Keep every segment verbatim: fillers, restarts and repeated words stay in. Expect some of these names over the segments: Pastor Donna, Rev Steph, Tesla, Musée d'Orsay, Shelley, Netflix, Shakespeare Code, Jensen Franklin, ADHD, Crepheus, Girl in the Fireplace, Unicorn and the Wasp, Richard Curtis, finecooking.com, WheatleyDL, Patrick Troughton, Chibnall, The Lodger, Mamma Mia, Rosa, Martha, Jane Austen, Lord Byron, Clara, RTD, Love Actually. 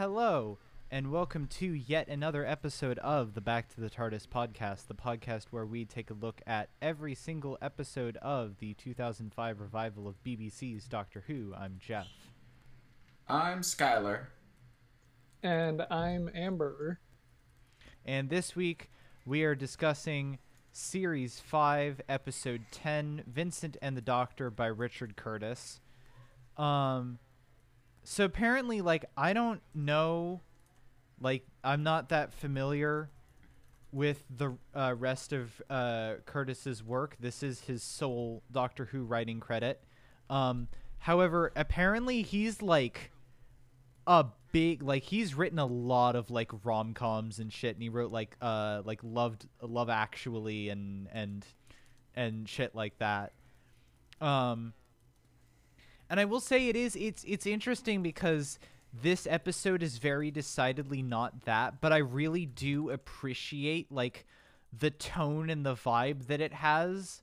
Hello, and welcome to yet another episode of the Back to the TARDIS podcast, the podcast where we take a look at every single episode of the two thousand five revival of B B C's Doctor Who. I'm Jeff. I'm Skylar. And I'm Amber. And this week, we are discussing Series five, Episode ten, Vincent and the Doctor by Richard Curtis. Um, so apparently, like, I don't know... Like, I'm not that familiar with the uh, rest of uh, Curtis's work. This is his sole Doctor Who writing credit. Um, however, apparently he's, like, a big... Like, he's written a lot of, like, rom-coms and shit. And he wrote, like, uh, like loved Love Actually and, and, and shit like that. Um, and I will say it is... It's, it's interesting because... This episode is very decidedly not that, but I really do appreciate, like, the tone and the vibe that it has.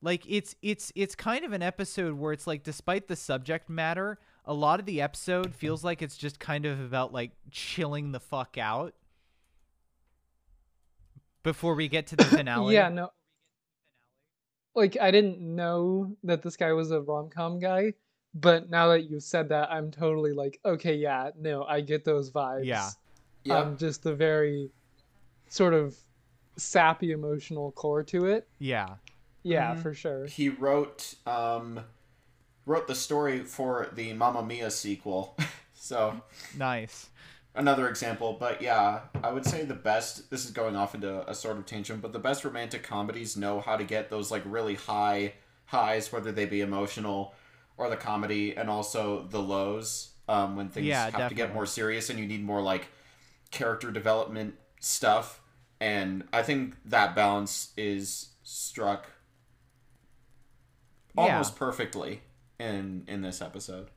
Like, it's it's it's kind of an episode where it's, like, despite the subject matter, a lot of the episode feels like it's just kind of about, like, chilling the fuck out before we get to the finale. Yeah, no. Like, I didn't know that this guy was a rom-com guy. But now that you've said that, I'm totally like, okay, yeah, no, I get those vibes. Yeah. yeah. Um, just the very sort of sappy emotional core to it. Yeah. Yeah, mm-hmm. for sure. He wrote um, wrote the story for the Mamma Mia sequel. So nice. Another example. But yeah, I would say the best, this is going off into a sort of tangent, but the best romantic comedies know how to get those like really high highs, whether they be emotional or the comedy, and also the lows, um, when things yeah, have definitely. to get more serious and you need more, like, character development stuff. And I think that balance is struck almost yeah. perfectly in in this episode.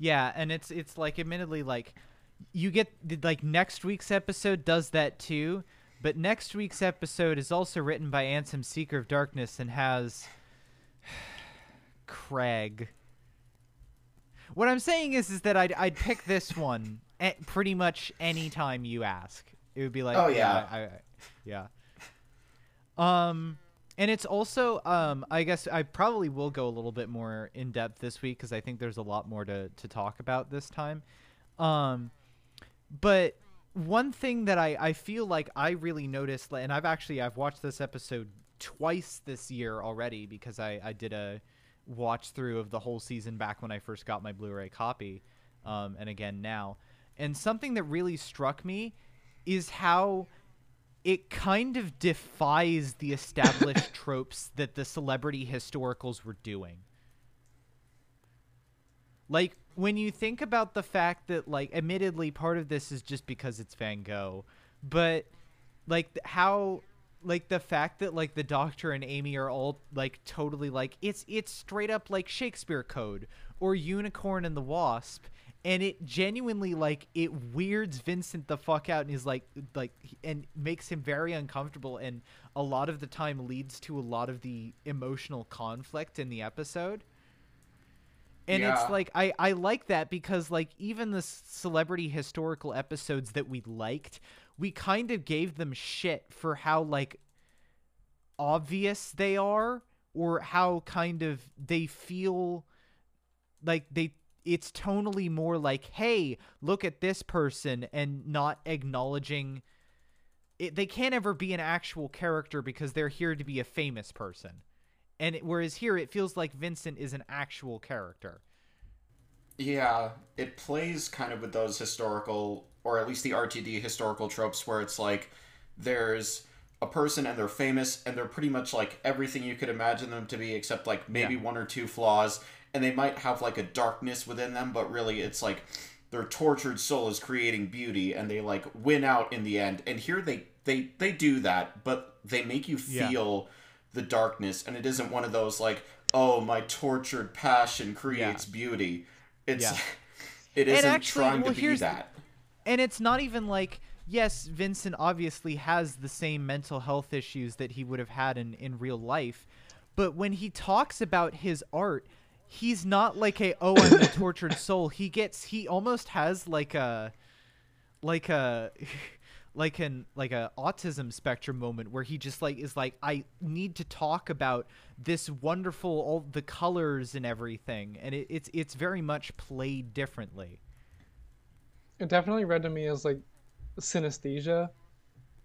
Yeah, and it's, it's like, admittedly, like, you get, like, next week's episode does that too, but next week's episode is also written by Ansem, Seeker of Darkness, and has... Craig. What I'm saying is, is that I'd I'd pick this one at pretty much any time you ask. It would be like, oh yeah, yeah, I, I, yeah. Um, and it's also, um, I guess I probably will go a little bit more in depth this week because I think there's a lot more to to talk about this time. Um, but one thing that I I feel like I really noticed, and I've actually I've watched this episode twice this year already because I I did a watch through of the whole season back when I first got my Blu-ray copy, um, and again now. And something that really struck me is how it kind of defies the established tropes that the celebrity historicals were doing. Like, when you think about the fact that, like, admittedly part of this is just because it's Van Gogh, but, like, how... Like, the fact that, like, the Doctor and Amy are all, like, totally, like, it's it's straight up, like, Shakespeare Code or Unicorn and the Wasp. And it genuinely, like, it weirds Vincent the fuck out and is, like, like, and makes him very uncomfortable. And a lot of the time leads to a lot of the emotional conflict in the episode. And yeah. it's, like, I, I like that because, like, even the celebrity historical episodes that we liked – we kind of gave them shit for how, like, obvious they are or how kind of they feel like they it's tonally more like, hey, look at this person and not acknowledging it. They can't ever be an actual character because they're here to be a famous person. And it, whereas here it feels like Vincent is an actual character. Yeah, it plays kind of with those historical... or at least the R T D historical tropes where it's like there's a person and they're famous and they're pretty much like everything you could imagine them to be except like maybe yeah. one or two flaws, and they might have like a darkness within them, but really it's like their tortured soul is creating beauty and they like win out in the end. And here they they they do that, but they make you feel yeah. the darkness, and it isn't one of those like, oh, my tortured passion creates yeah. beauty. It's yeah. it isn't actually, trying well, to be that. And it's not even like, yes, Vincent obviously has the same mental health issues that he would have had in, in real life. But when he talks about his art, he's not like a, oh, I'm a tortured soul. He gets, he almost has like a, like a, like an, like a autism spectrum moment where he just like, is like, I need to talk about this wonderful, all the colors and everything. And it, it's, it's very much played differently. It definitely read to me as like synesthesia.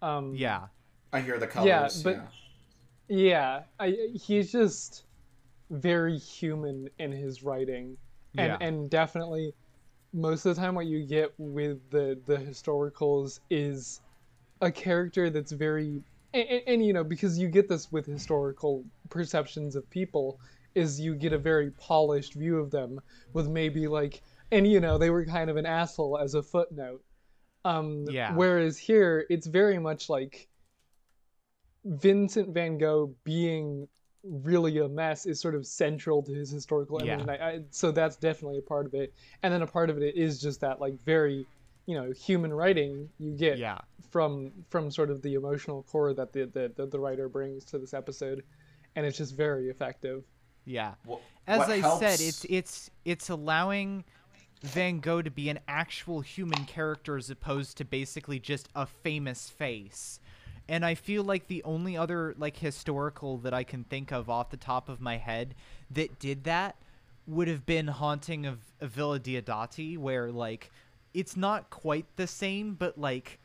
Um, yeah. I hear the colors. Yeah, but yeah, yeah I, he's just very human in his writing, and yeah. and definitely most of the time what you get with the the historicals is a character that's very and, and, and you know, because you get this with historical perceptions of people, is you get a very polished view of them with maybe like, and you know, they were kind of an asshole as a footnote. Um yeah. Whereas here it's very much like Vincent Van Gogh being really a mess is sort of central to his historical image, yeah. and I, I, so that's definitely a part of it. And then a part of it is just that like very, you know, human writing you get yeah. from from sort of the emotional core that the, the the the writer brings to this episode, and it's just very effective. Yeah, well, as I helps... said, it's it's it's allowing Van Gogh to be an actual human character as opposed to basically just a famous face. And I feel like the only other like historical that I can think of off the top of my head that did that would have been Haunting of, of Villa Diodati, where like it's not quite the same, but like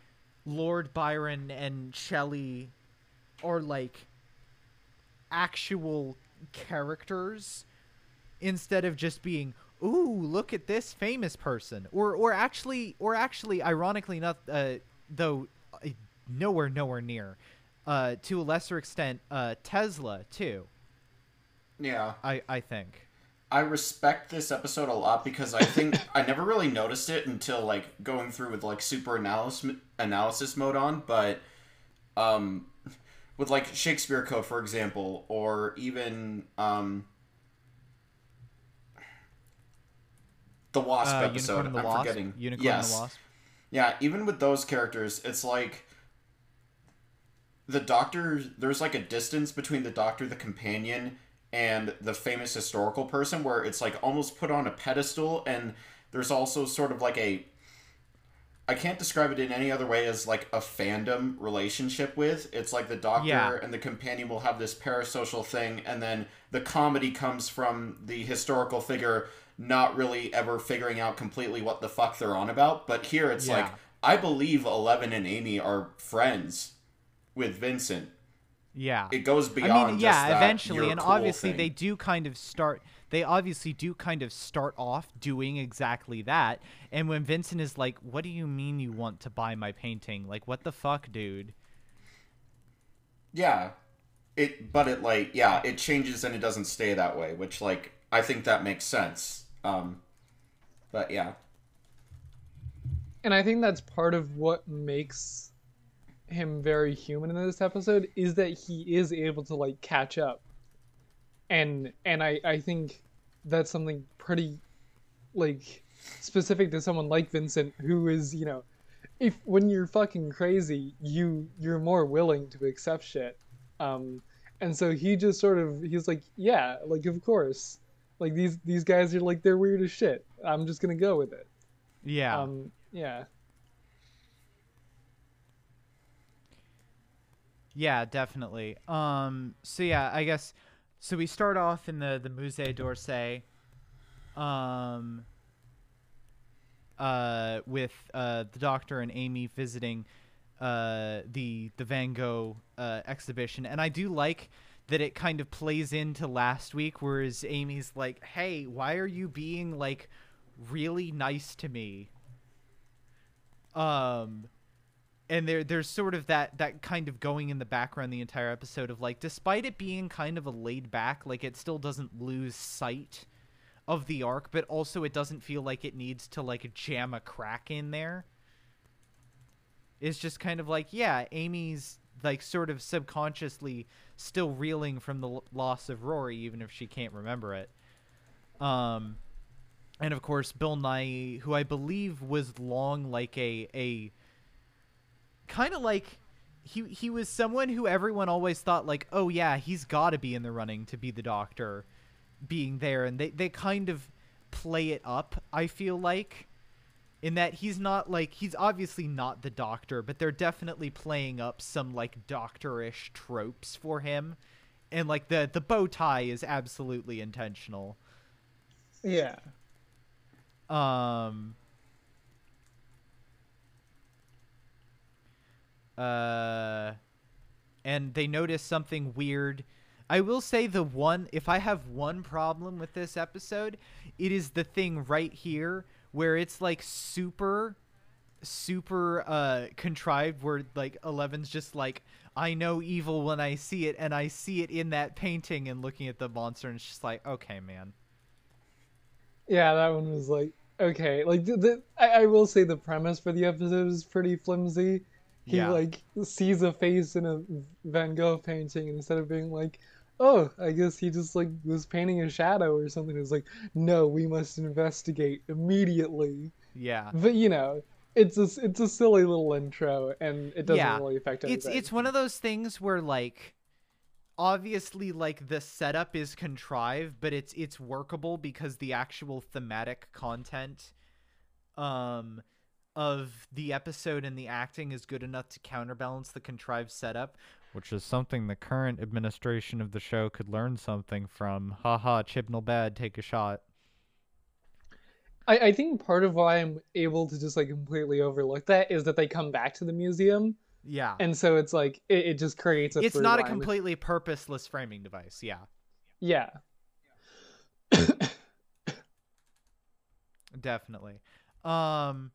Lord Byron and Shelley are like actual characters instead of just being, ooh, look at this famous person, or or actually or actually ironically not uh, though. Uh, Nowhere, nowhere near. Uh, to a lesser extent, uh, Tesla, too. Yeah. I, I think. I respect this episode a lot because I think I never really noticed it until, like, going through with, like, super analysis, analysis mode on, but um, with, like, Shakespeare Code, for example, or even um, the Wasp uh, episode. Unicorn and the I'm Wasp. forgetting. Unicorn yes. and the Wasp. Yeah, even with those characters, it's like the doctor, there's like a distance between the doctor, the companion, and the famous historical person where it's like almost put on a pedestal, and there's also sort of like a, I can't describe it in any other way as like a fandom relationship with. It's like the doctor yeah. and the companion will have this parasocial thing, and then the comedy comes from the historical figure not really ever figuring out completely what the fuck they're on about. But here it's yeah. like, I believe Eleven and Amy are friends with Vincent. Yeah. It goes beyond I mean, yeah, just that. Yeah, eventually. And cool obviously thing. they do kind of start, they obviously do kind of start off doing exactly that. And when Vincent is like, what do you mean you want to buy my painting? Like, what the fuck, dude? Yeah. It, but it like, yeah, it changes and it doesn't stay that way, which like, I think that makes sense. Um, but yeah. And I think that's part of what makes him very human in this episode is that he is able to like catch up, and and I I think that's something pretty like specific to someone like Vincent, who is, you know, if when you're fucking crazy you you're more willing to accept shit, um and so he just sort of he's like, yeah, like of course, like these these guys are like, they're weird as shit, I'm just gonna go with it. Yeah. um yeah Yeah, definitely. Um, so yeah, I guess. So we start off in the the Musée d'Orsay, um, uh, with uh, the Doctor and Amy visiting uh, the the Van Gogh uh, exhibition, and I do like that it kind of plays into last week, whereas Amy's like, "Hey, why are you being like really nice to me?" Um. And there, there's sort of that, that kind of going in the background the entire episode of, like, despite it being kind of a laid back, like, it still doesn't lose sight of the arc, but also it doesn't feel like it needs to, like, jam a crack in there. It's just kind of like, yeah, Amy's, like, sort of subconsciously still reeling from the l- loss of Rory, even if she can't remember it. Um, and, of course, Bill Nighy, who I believe was long, like, a... a kind of like he he was someone who everyone always thought like, oh yeah, he's got to be in the running to be the Doctor, being there, and they, they kind of play it up, I feel like, in that he's not, like, he's obviously not the doctor, but they're definitely playing up some, like, doctorish tropes for him, and, like, the, the bow tie is absolutely intentional. Yeah. Um... Uh, and they notice something weird. I will say the one, if I have one problem with this episode, it is the thing right here where it's like super, super, uh, contrived, where like Eleven's just like, I know evil when I see it, and I see it in that painting, and looking at the monster, and it's just like, okay, man. Yeah, that one was like, okay. Like the, the I, I will say the premise for the episode is pretty flimsy. He, yeah. like, sees a face in a Van Gogh painting, and instead of being like, oh, I guess he just, like, was painting a shadow or something, it was like, no, we must investigate immediately. Yeah. But, you know, it's a, it's a silly little intro, and it doesn't yeah. really affect anything. It's, it's one of those things where, like, obviously, like, the setup is contrived, but it's it's workable because the actual thematic content... um. of the episode and the acting is good enough to counterbalance the contrived setup, which is something the current administration of the show could learn something from. Haha, Chibnall bad, take a shot. I, I think part of why I'm able to just like completely overlook that is that they come back to the museum. Yeah. And so it's like, it, it just creates a It's not line. a completely purposeless framing device. Yeah. Yeah. yeah. Definitely. Um...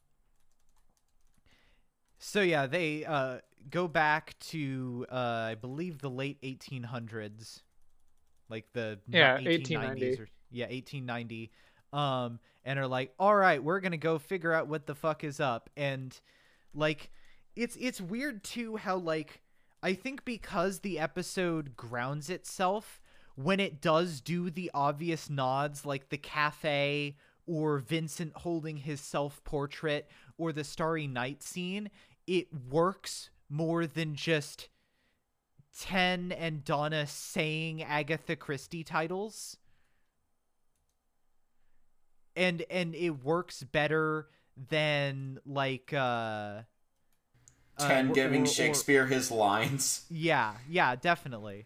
So, yeah, they uh, go back to, uh, I believe, the late eighteen hundreds, like the yeah, eighteen nineties. Or, yeah, eighteen ninety. Um, and are like, all right, we're going to go figure out what the fuck is up. And, like, it's it's weird, too, how, like, I think because the episode grounds itself, when it does do the obvious nods, like the cafe or Vincent holding his self-portrait or the Starry Night scene, it works more than just Ten and Donna saying Agatha Christie titles. And and it works better than like uh Ten uh, giving or, or, Shakespeare or, his lines. Yeah, yeah, definitely.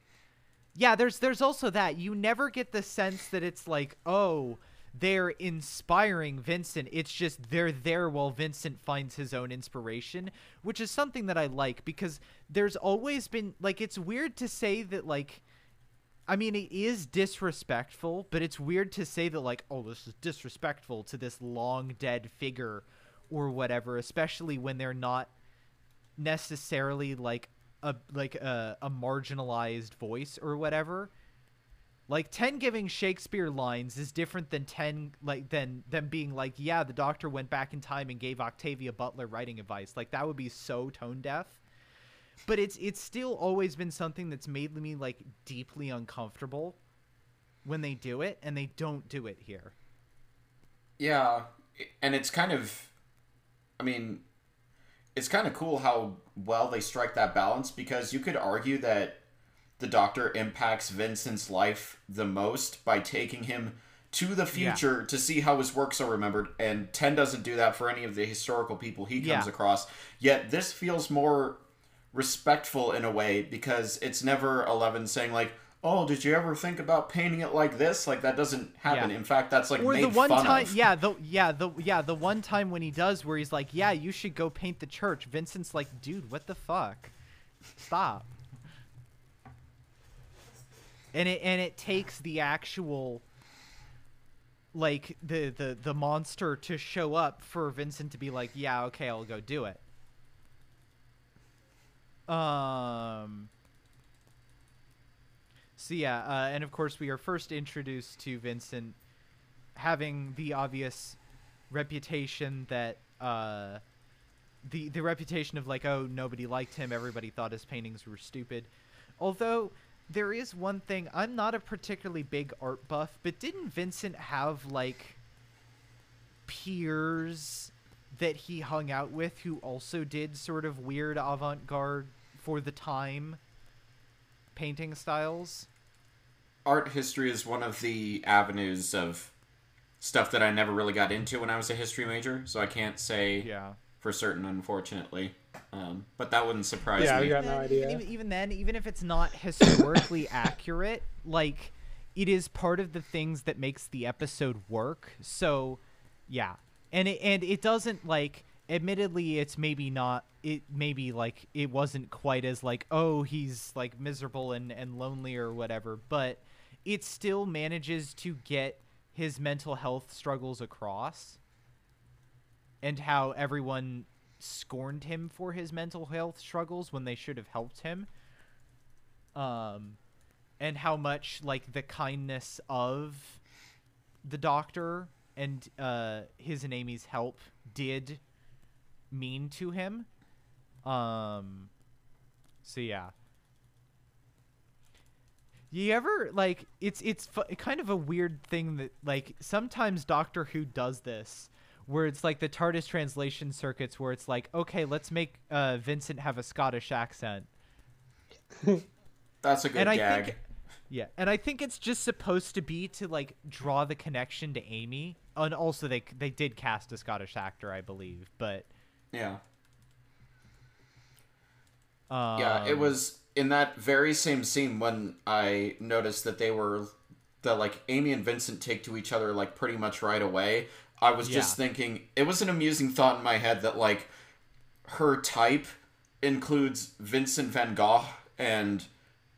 Yeah, there's there's also that. You never get the sense that it's like, oh, they're inspiring Vincent. It's just they're there while Vincent finds his own inspiration, which is something that I like, because there's always been, like, it's weird to say that, like, I mean, it is disrespectful, but it's weird to say that, like, oh, this is disrespectful to this long dead figure or whatever, especially when they're not necessarily like a, like a, a marginalized voice or whatever. Like, ten giving Shakespeare lines is different than ten, like, than them being like, yeah, the doctor went back in time and gave Octavia Butler writing advice. Like, that would be so tone deaf. But it's it's still always been something that's made me, like, deeply uncomfortable when they do it, and they don't do it here. Yeah, and it's kind of, I mean, it's kind of cool how well they strike that balance, because you could argue that the doctor impacts Vincent's life the most by taking him to the future yeah. to see how his works are remembered. And Ten doesn't do that for any of the historical people he comes yeah. across. Yet this feels more respectful in a way, because it's never Eleven saying like, oh, did you ever think about painting it like this? Like, that doesn't happen. Yeah. In fact, that's like or made the one fun time, of. Yeah, the, yeah, the, yeah, the one time when he does where he's like, yeah, you should go paint the church. Vincent's like, dude, what the fuck? Stop. And it and it takes the actual, like, the, the, the monster to show up for Vincent to be like, yeah, okay, I'll go do it. Um. So, yeah, uh, and, of course, we are first introduced to Vincent having the obvious reputation that... Uh, the, the reputation of, like, oh, nobody liked him, everybody thought his paintings were stupid. Although... there is one thing, I'm not a particularly big art buff, but didn't Vincent have, like, peers that he hung out with who also did sort of weird avant-garde for the time painting styles? art history is one of the avenues of stuff that I never really got into when I was a history major, so I can't say yeah. for certain, unfortunately. Um, but that wouldn't surprise yeah, me. Yeah, I got no idea. Even, even then, even if it's not historically accurate, like, it is part of the things that makes the episode work. So, yeah. And it, and it doesn't, like, admittedly, it's maybe not, it maybe, like, it wasn't quite as, like, oh, he's, like, miserable and, and lonely or whatever. But it still manages to get his mental health struggles across and how everyone scorned him for his mental health struggles when they should have helped him, um and how much, like, the kindness of the Doctor and uh his and Amy's help did mean to him. Um so yeah, you ever, like, it's it's f- kind of a weird thing that, like, sometimes Doctor Who does this, where it's like the TARDIS translation circuits, where it's like, okay, let's make uh, Vincent have a Scottish accent. That's a good and I gag. Think, yeah, and I think it's just supposed to be to, like, draw the connection to Amy. And also, they they did cast a Scottish actor, I believe, but yeah, um, yeah, it was in that very same scene when I noticed that they were that like Amy and Vincent take to each other, like, pretty much right away. I was yeah. just thinking, it was an amusing thought in my head that, like, her type includes Vincent Van Gogh and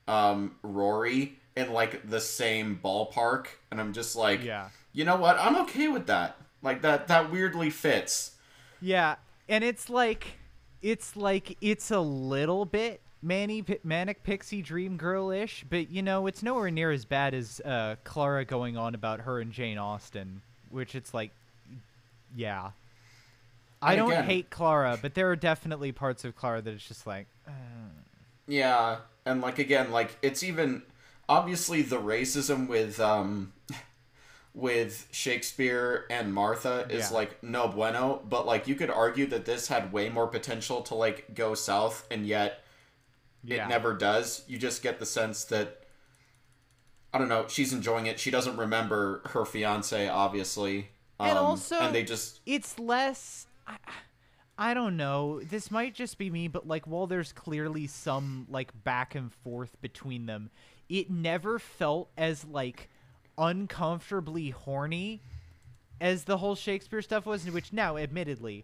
um, Rory in, like, the same ballpark. And I'm just like, yeah. you know what? I'm okay with that. Like, that, that weirdly fits. Yeah. And it's like, it's like, it's a little bit Manny, Manic Pixie Dream Girl-ish, but, you know, it's nowhere near as bad as uh, Clara going on about her and Jane Austen, which it's like, yeah. And I don't again, hate Clara, but there are definitely parts of Clara that it's just like, uh. yeah. And, like, again, like, it's even obviously the racism with um with Shakespeare and Martha is yeah. like no bueno, but, like, you could argue that this had way more potential to, like, go south, and yet yeah. it never does. You just get the sense that, I don't know, she's enjoying it. She doesn't remember her fiance, obviously. Um, and also, and they just... it's less... I, I don't know. This might just be me, but, like, while there's clearly some, like, back and forth between them, it never felt as, like, uncomfortably horny as the whole Shakespeare stuff was, which now, admittedly,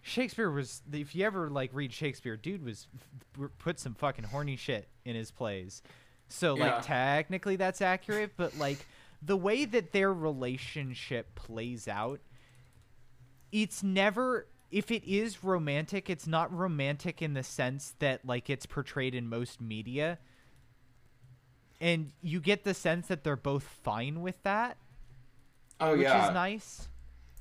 Shakespeare was... if you ever, like, read Shakespeare, dude was... put some fucking horny shit in his plays. So, like, yeah. technically that's accurate, but, like, the way that their relationship plays out, it's never, if it is romantic, it's not romantic in the sense that, like, it's portrayed in most media. And you get the sense that they're both fine with that. Oh, which yeah. Which is nice.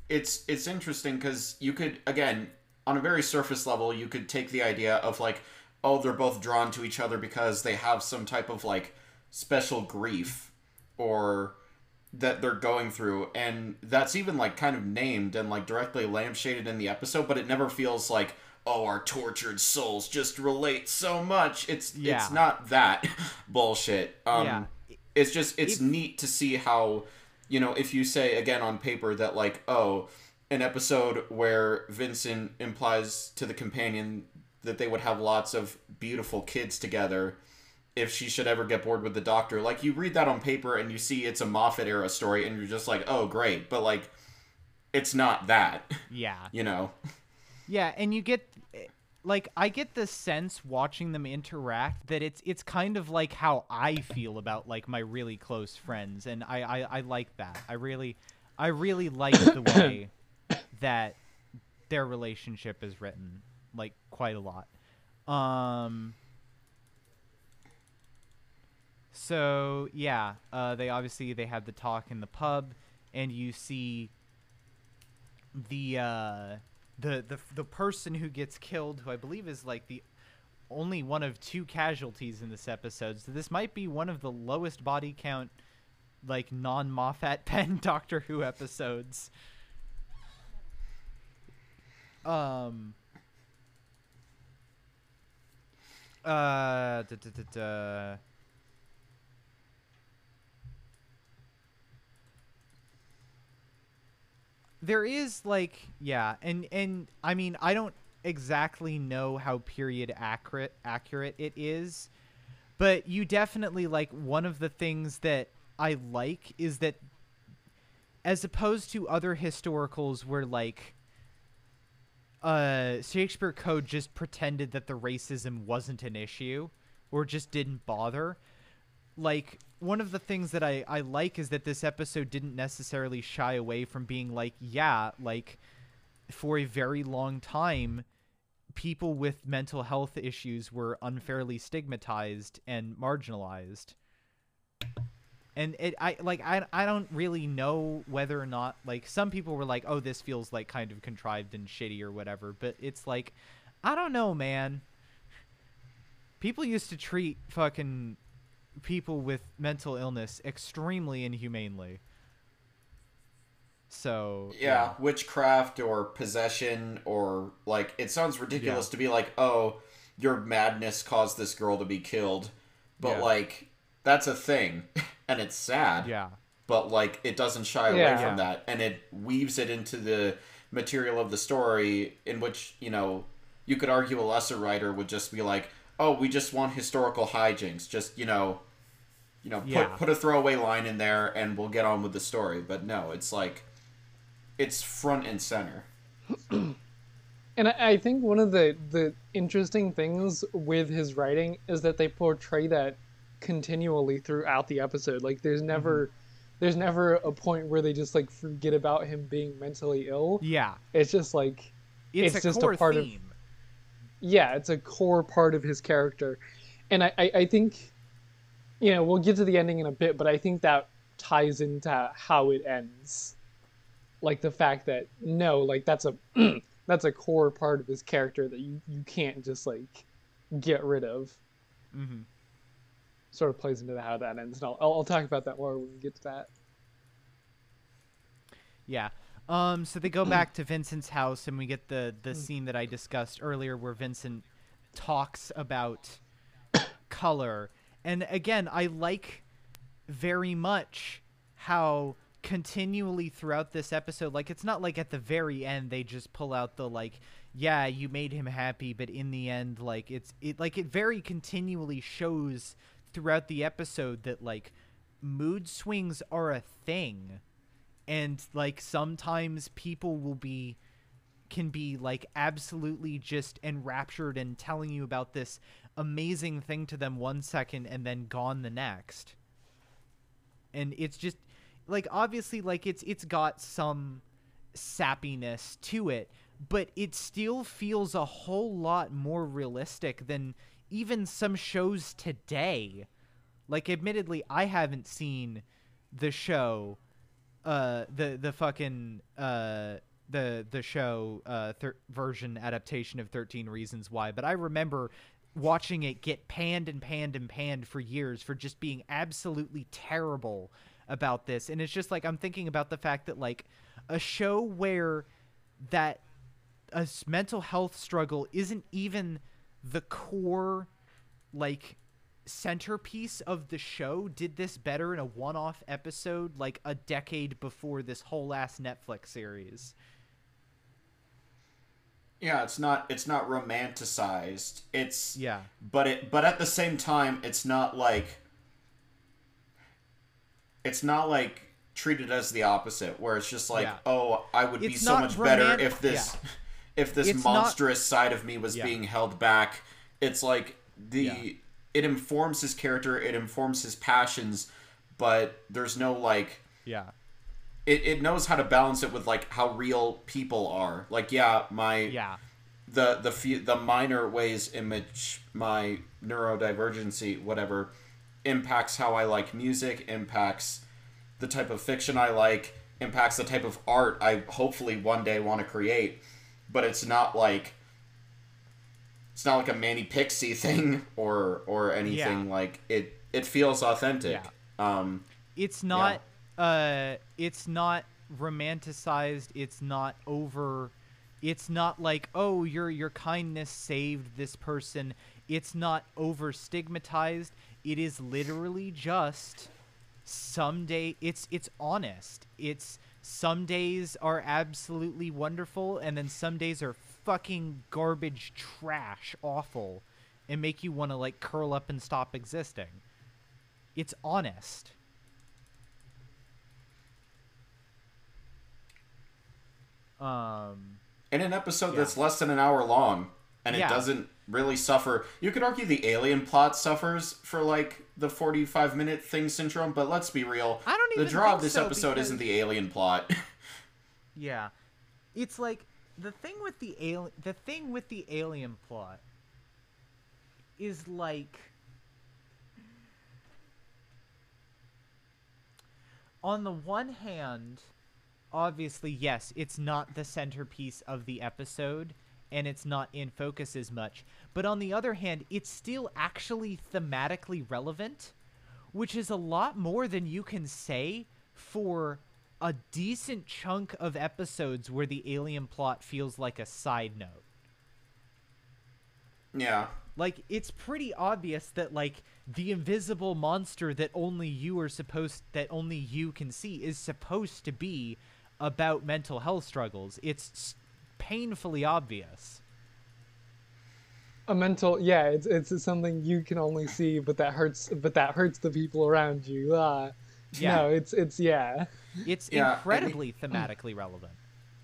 It's, it's interesting because you could, again, on a very surface level, you could take the idea of, like, oh, they're both drawn to each other because they have some type of, like, special grief or that they're going through. And that's even, like, kind of named and, like, directly lampshaded in the episode, but it never feels like, oh, our tortured souls just relate so much. It's yeah. it's not that bullshit. Um, yeah. It's just, it's if... neat to see how, you know, if you say, again, on paper that, like, oh, an episode where Vincent implies to the companion that they would have lots of beautiful kids together if she should ever get bored with the Doctor. Like, you read that on paper and you see it's a Moffat-era story and you're just like, oh, great. But, like, it's not that. Yeah. You know? Yeah, and you get... like, I get the sense watching them interact that it's it's kind of like how I feel about, like, my really close friends. And I, I, I like that. I really, I really like the way that their relationship is written. Like, quite a lot. Um, so, yeah. Uh, they obviously, they had the talk in the pub, and you see the, uh, the, the, the person who gets killed, who I believe is, like, the only one of two casualties in this episode. So this might be one of the lowest body count, like, non-Moffat pen Doctor Who episodes. Um... Uh, da, da, da, da. there is like, yeah. And, and I mean, I don't exactly know how period accurate accurate it is, but you definitely, like, one of the things that I like is that as opposed to other historicals where, like, uh, Shakespeare Code just pretended that the racism wasn't an issue or just didn't bother, like, one of the things that I, I like is that this episode didn't necessarily shy away from being like, yeah, like, for a very long time, people with mental health issues were unfairly stigmatized and marginalized. And it, I like, I, I don't really know whether or not, like, some people were like, oh, this feels like kind of contrived and shitty or whatever. But it's like, I don't know, man. People used to treat fucking people with mental illness extremely inhumanely. So yeah, yeah, witchcraft or possession, or like, it sounds ridiculous yeah. to be like, oh, your madness caused this girl to be killed, but yeah. like, that's a thing, and it's sad. Yeah, but like, it doesn't shy away yeah. from yeah. that, and it weaves it into the material of the story, in which, you know, you could argue a lesser writer would just be like, oh, we just want historical hijinks, just, you know, you know, yeah. put put a throwaway line in there, and we'll get on with the story. But no, it's like, it's front and center. And I, I think one of the, the interesting things with his writing is that they portray that continually throughout the episode. Like, there's never mm-hmm. there's never a point where they just, like, forget about him being mentally ill. Yeah. It's just, like, it's, it's a just core a part theme. Of... Yeah, it's a core part of his character. And I, I, I think, you know, we'll get to the ending in a bit, but I think that ties into how it ends. Like, the fact that, no, like, that's a that's a core part of his character that you, you can't just, like, get rid of. Mm-hmm. Sort of plays into how that ends. And I'll, I'll talk about that more when we get to that. Yeah. Um. So they go back to Vincent's house, and we get the, the scene that I discussed earlier where Vincent talks about color. And, again, I like very much how... continually throughout this episode, like, it's not like at the very end they just pull out the, like, yeah, you made him happy, but in the end, like, it's it like it very continually shows throughout the episode that, like, mood swings are a thing, and, like, sometimes people will be can be like absolutely just enraptured and telling you about this amazing thing to them one second and then gone the next. And it's just like, obviously, like, it's it's got some sappiness to it, but it still feels a whole lot more realistic than even some shows today. Like, admittedly, I haven't seen the show, uh, the the fucking uh the the show uh thir- version adaptation of thirteen Reasons Why, but I remember watching it get panned and panned and panned for years for just being absolutely terrible about this. And it's just like, I'm thinking about the fact that, like, a show where that a mental health struggle isn't even the core, like, centerpiece of the show did this better in a one-off episode, like, a decade before this whole ass Netflix series. Yeah, it's not it's not romanticized. It's yeah, but it but at the same time, it's not like It's not, like, treated as the opposite, where it's just like, yeah. oh, I would it's be so much romantic- better if this yeah. if this it's monstrous not... side of me was yeah. being held back. It's like, the yeah. it informs his character, it informs his passions, but there's no, like... Yeah. It, it knows how to balance it with, like, how real people are. Like, yeah, my... Yeah. The, the, fe- the minor ways in which my neurodivergency, whatever... impacts how I like music, impacts the type of fiction I like, impacts the type of art I hopefully one day want to create. But it's not like it's not like a Manic Pixie thing or or anything yeah. like it. It feels authentic. Yeah. Um, it's not. Yeah. Uh, it's not romanticized. It's not over. It's not like, oh, your your kindness saved this person. It's not over stigmatized. It is literally just someday it's it's honest. It's some days are absolutely wonderful, and then some days are fucking garbage, trash, awful, and make you want to, like, curl up and stop existing. It's honest. Um, in an episode yeah. that's less than an hour long, and yeah. it doesn't really suffer. You could argue the alien plot suffers for, like, the forty-five minute thing syndrome, but let's be real. I don't even the draw of this so episode because... isn't the alien plot. Yeah. It's like, the thing with the al- the thing with the alien plot is, like, on the one hand, obviously, yes, it's not the centerpiece of the episode, and it's not in focus as much. But on the other hand, it's still actually thematically relevant, which is a lot more than you can say for a decent chunk of episodes where the alien plot feels like a side note. Yeah. Like, it's pretty obvious that, like, the invisible monster that only you are supposed, that only you can see is supposed to be about mental health struggles. It's painfully obvious. A mental, yeah, it's it's something you can only see, but that hurts, but that hurts the people around you. Uh, yeah. No, it's, it's, yeah. It's yeah, incredibly it, thematically relevant.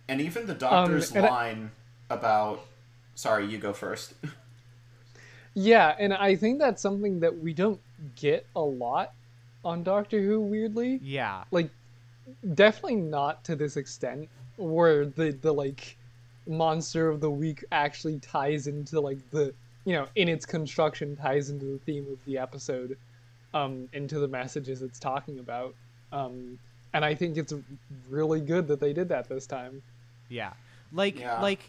And even the doctor's um, line I, about, sorry, you go first. Yeah, and I think that's something that we don't get a lot on Doctor Who, weirdly. Yeah. Like, definitely not to this extent, where the, the, like, monster of the week actually ties into, like, the, you know, in its construction, ties into the theme of the episode, um, into the messages it's talking about. Um, and I think it's really good that they did that this time. Yeah. Like, yeah. like...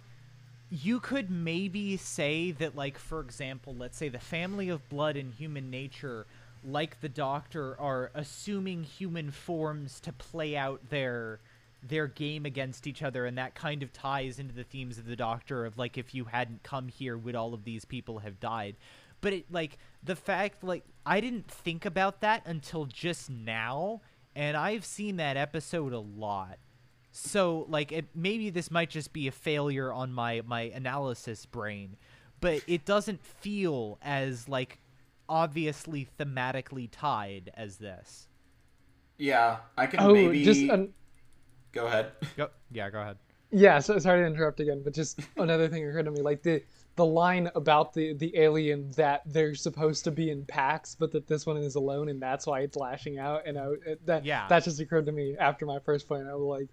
You could maybe say that, like, for example, let's say the family of blood and human nature, like the Doctor, are assuming human forms to play out their their game against each other, and that kind of ties into the themes of the Doctor of, like, if you hadn't come here, would all of these people have died? But, it, like, the fact, like, I didn't think about that until just now, and I've seen that episode a lot. So, like, it, maybe this might just be a failure on my, my analysis brain, but it doesn't feel as, like, obviously thematically tied as this. Yeah, I can oh, maybe... Just an... Go ahead. Go... Yeah, go ahead. Yeah, so, sorry to interrupt again, but just another thing occurred to me, like, the the line about the, the alien that they're supposed to be in packs, but that this one is alone, and that's why it's lashing out, and I, that, yeah. that just occurred to me after my first point. I was like,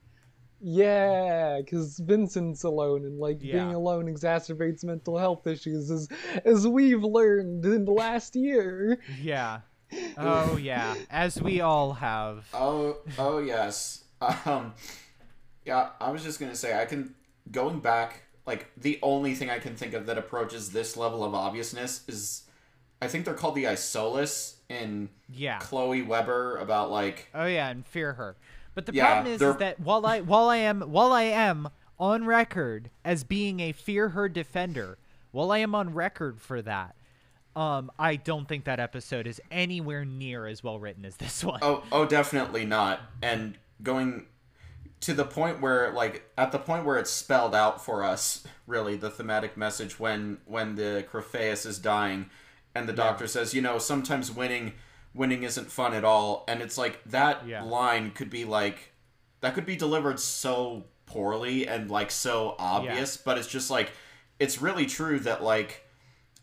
yeah, because Vincent's alone, and, like, yeah. being alone exacerbates mental health issues, as as we've learned in the last year. Yeah. Oh, yeah. As we all have. Oh, oh yes. Um, yeah, I was just going to say, I can, going back, like, the only thing I can think of that approaches this level of obviousness is, I think they're called the Isolus in yeah. Chloe Weber about, like... Oh, yeah, and Fear Her. But the yeah, problem is, is that while I while I am while I am on record as being a Fear Her defender, while I am on record for that, um, I don't think that episode is anywhere near as well written as this one. Oh, oh, definitely not. And going to the point where, like, at the point where it's spelled out for us, really, the thematic message when when the Crepheus is dying, and the yeah. Doctor says, you know, sometimes winning. winning isn't fun at all, and it's like that yeah. line could be like that could be delivered so poorly and, like, so obvious, yeah. but it's just like it's really true that, like,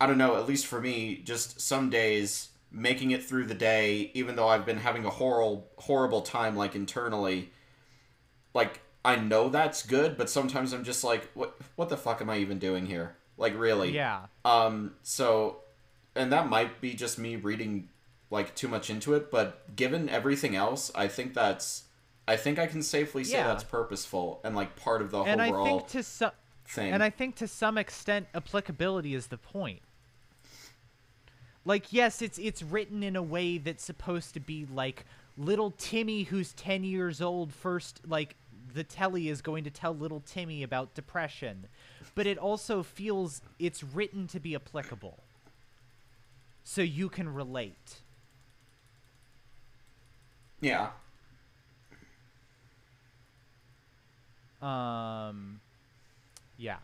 I don't know, at least for me, just some days making it through the day, even though I've been having a horrible horrible time, like, internally, like, I know that's good, but sometimes I'm just like, what what the fuck am I even doing here, like, really? Yeah. Um so, and that might be just me reading, like, too much into it, but given everything else, I think that's, I think I can safely say yeah. that's purposeful and, like, part of the and overall I think to su- thing. And I think to some extent, applicability is the point. Like, yes, it's it's written in a way that's supposed to be like little Timmy, who's ten years old, first, like, the telly is going to tell little Timmy about depression, but it also feels it's written to be applicable, so you can relate. Yeah. Um, yeah.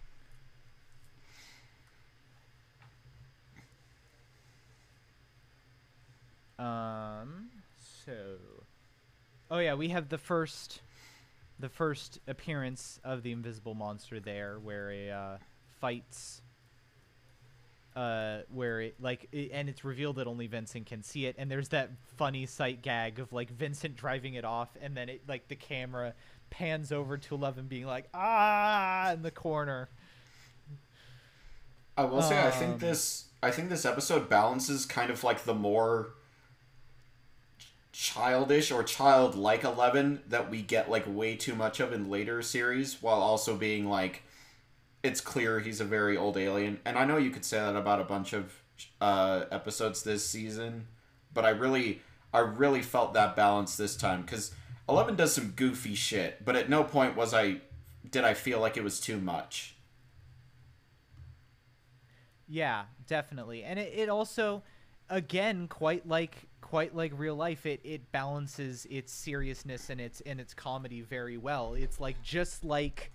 Um, so, oh yeah, we have the first, the first appearance of the invisible monster there, where it uh, fights. Uh, where it like, it, and it's revealed that only Vincent can see it, and there's that funny sight gag of like Vincent driving it off, and then it like the camera pans over to Eleven being like ah in the corner. I will um, say I think this I think this episode balances kind of like the more childish or childlike Eleven that we get like way too much of in later series, while also being like, it's clear he's a very old alien. And I know you could say that about a bunch of uh, episodes this season, but I really, I really felt that balance this time, because Eleven does some goofy shit, but at no point was I, did I feel like it was too much. Yeah, definitely. And it, it also, again, quite like, quite like real life, it, it balances its seriousness and its, and its comedy very well. It's like, just like,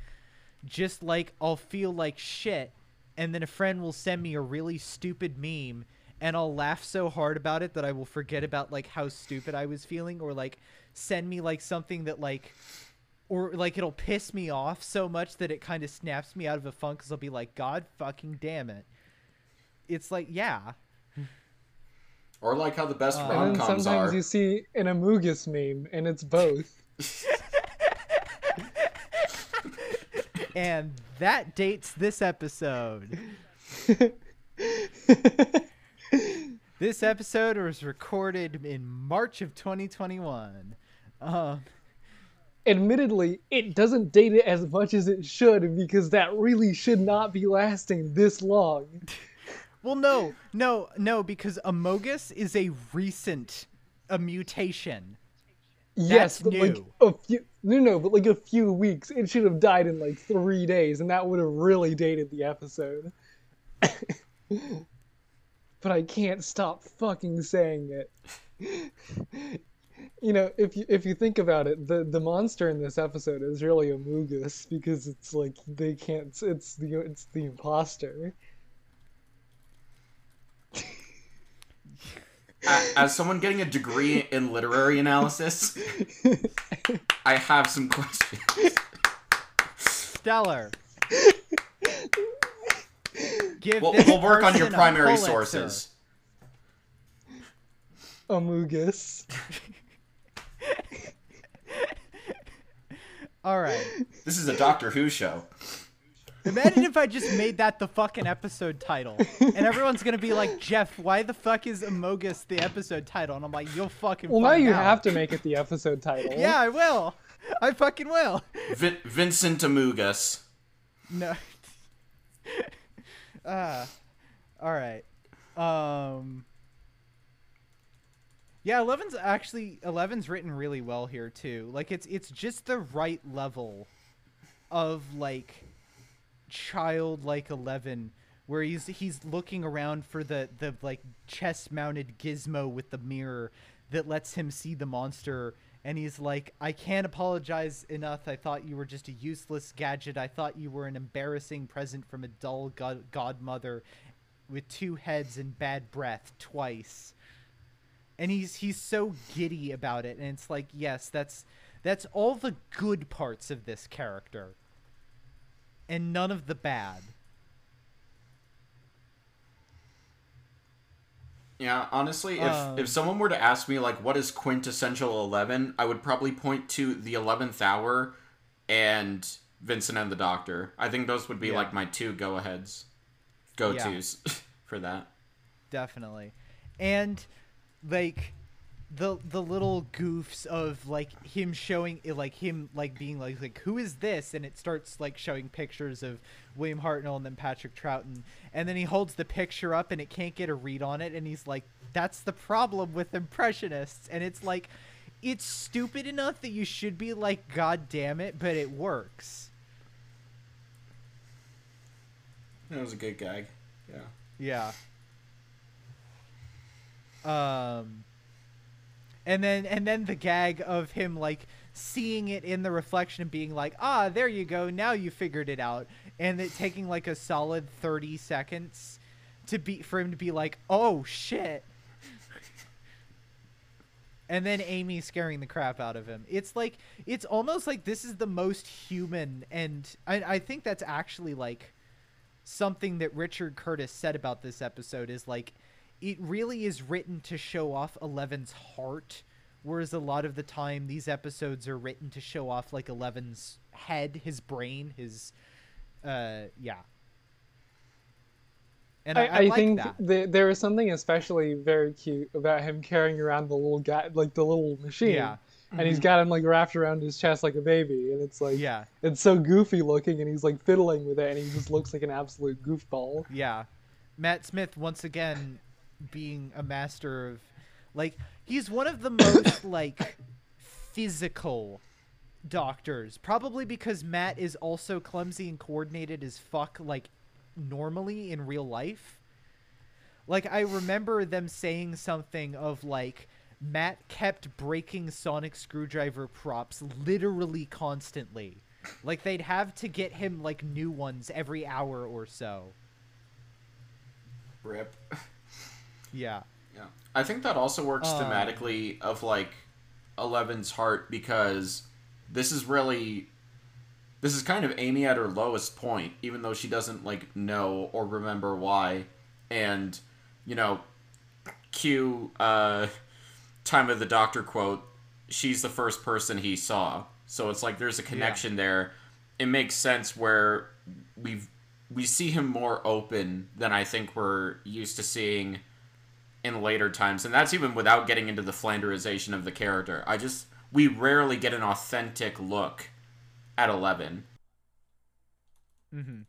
Just like I'll feel like shit, and then a friend will send me a really stupid meme, and I'll laugh so hard about it that I will forget about like how stupid I was feeling, or like send me like something that like, or like it'll piss me off so much that it kind of snaps me out of a funk, because I'll be like, God fucking damn it. It's like, yeah. Or like how the best uh, rom-coms are. And sometimes you see an Amogus meme, and it's both. And that dates this episode. This episode was recorded in March of twenty twenty-one. Um, Admittedly, it doesn't date it as much as it should, because that really should not be lasting this long. Well, no, no, no, because Amogus is a recent a mutation. Yes, but like a few, no, no, but like a few weeks. It should have died in like three days, and that would have really dated the episode. But I can't stop fucking saying it. You know, if you if you think about it, the, the monster in this episode is really Amogus, because it's like they can't. It's the it's the imposter. As someone getting a degree in literary analysis, I have some questions. Stellar. Give we'll, this we'll work on your primary sources. Amogus. All right. This is a Doctor Who show. Imagine if I just made that the fucking episode title, and everyone's gonna be like, Jeff, why the fuck is Amogus the episode title? And I'm like, you'll fucking Well, now you out. have to make it the episode title. Yeah, I will. I fucking will. Vin- Vincent Amogus. No. uh, all right. Um. Yeah, Eleven's actually, Eleven's written really well here, too. Like, it's it's just the right level of, like, childlike Eleven, where he's he's looking around for the the like chest mounted gizmo with the mirror that lets him see the monster, and he's like, I can't apologize enough. I thought you were just a useless gadget. I thought you were an embarrassing present from a dull go- godmother with two heads and bad breath twice. And he's he's so giddy about it, and it's like, yes, that's that's all the good parts of this character. And none of the bad. Yeah, honestly, if um, if someone were to ask me, like, what is quintessential Eleven, I would probably point to The Eleventh Hour and Vincent and the Doctor. I think those would be, yeah. like, my two go-aheads. Go-tos yeah. for that. Definitely. And, like... the the little goofs of like him showing like him like being like like who is this, and it starts like showing pictures of William Hartnell and then Patrick Troughton, and then he holds the picture up and it can't get a read on it, and he's like, that's the problem with impressionists. And it's like, it's stupid enough that you should be like, God damn it, but it works. That was a good gag. Yeah. Yeah. Um And then and then the gag of him like seeing it in the reflection and being like, ah, there you go, now you figured it out. And it taking like a solid thirty seconds to be for him to be like, oh shit. And then Amy scaring the crap out of him. It's like, it's almost like this is the most human. And I, I think that's actually like something that Richard Curtis said about this episode is like, it really is written to show off Eleven's heart. Whereas a lot of the time these episodes are written to show off like Eleven's head, his brain, his, uh, yeah. And I, I, I like think that. The, there is something especially very cute about him carrying around the little guy, like the little machine, yeah. And mm-hmm. he's got him like wrapped around his chest like a baby, and it's like, yeah, it's so goofy looking, and he's like fiddling with it, and he just looks like an absolute goofball. Yeah, Matt Smith once again being a master of, like, he's one of the most like physical doctors, probably because Matt is also clumsy and coordinated as fuck, like. Normally in real life. Like, I remember them saying something of like Matt kept breaking sonic screwdriver props literally constantly, like they'd have to get him like new ones every hour or so. Rip. Yeah, yeah. I think that also works uh, thematically of like Eleven's heart, because this is really This is kind of Amy at her lowest point, even though she doesn't, like, know or remember why. And, you know, cue uh, Time of the Doctor quote, she's the first person he saw. So it's like there's a connection yeah. there. It makes sense where we we see him more open than I think we're used to seeing in later times. And that's even without getting into the flanderization of the character. I just, we rarely get an authentic look at Eleven. Mm-hmm.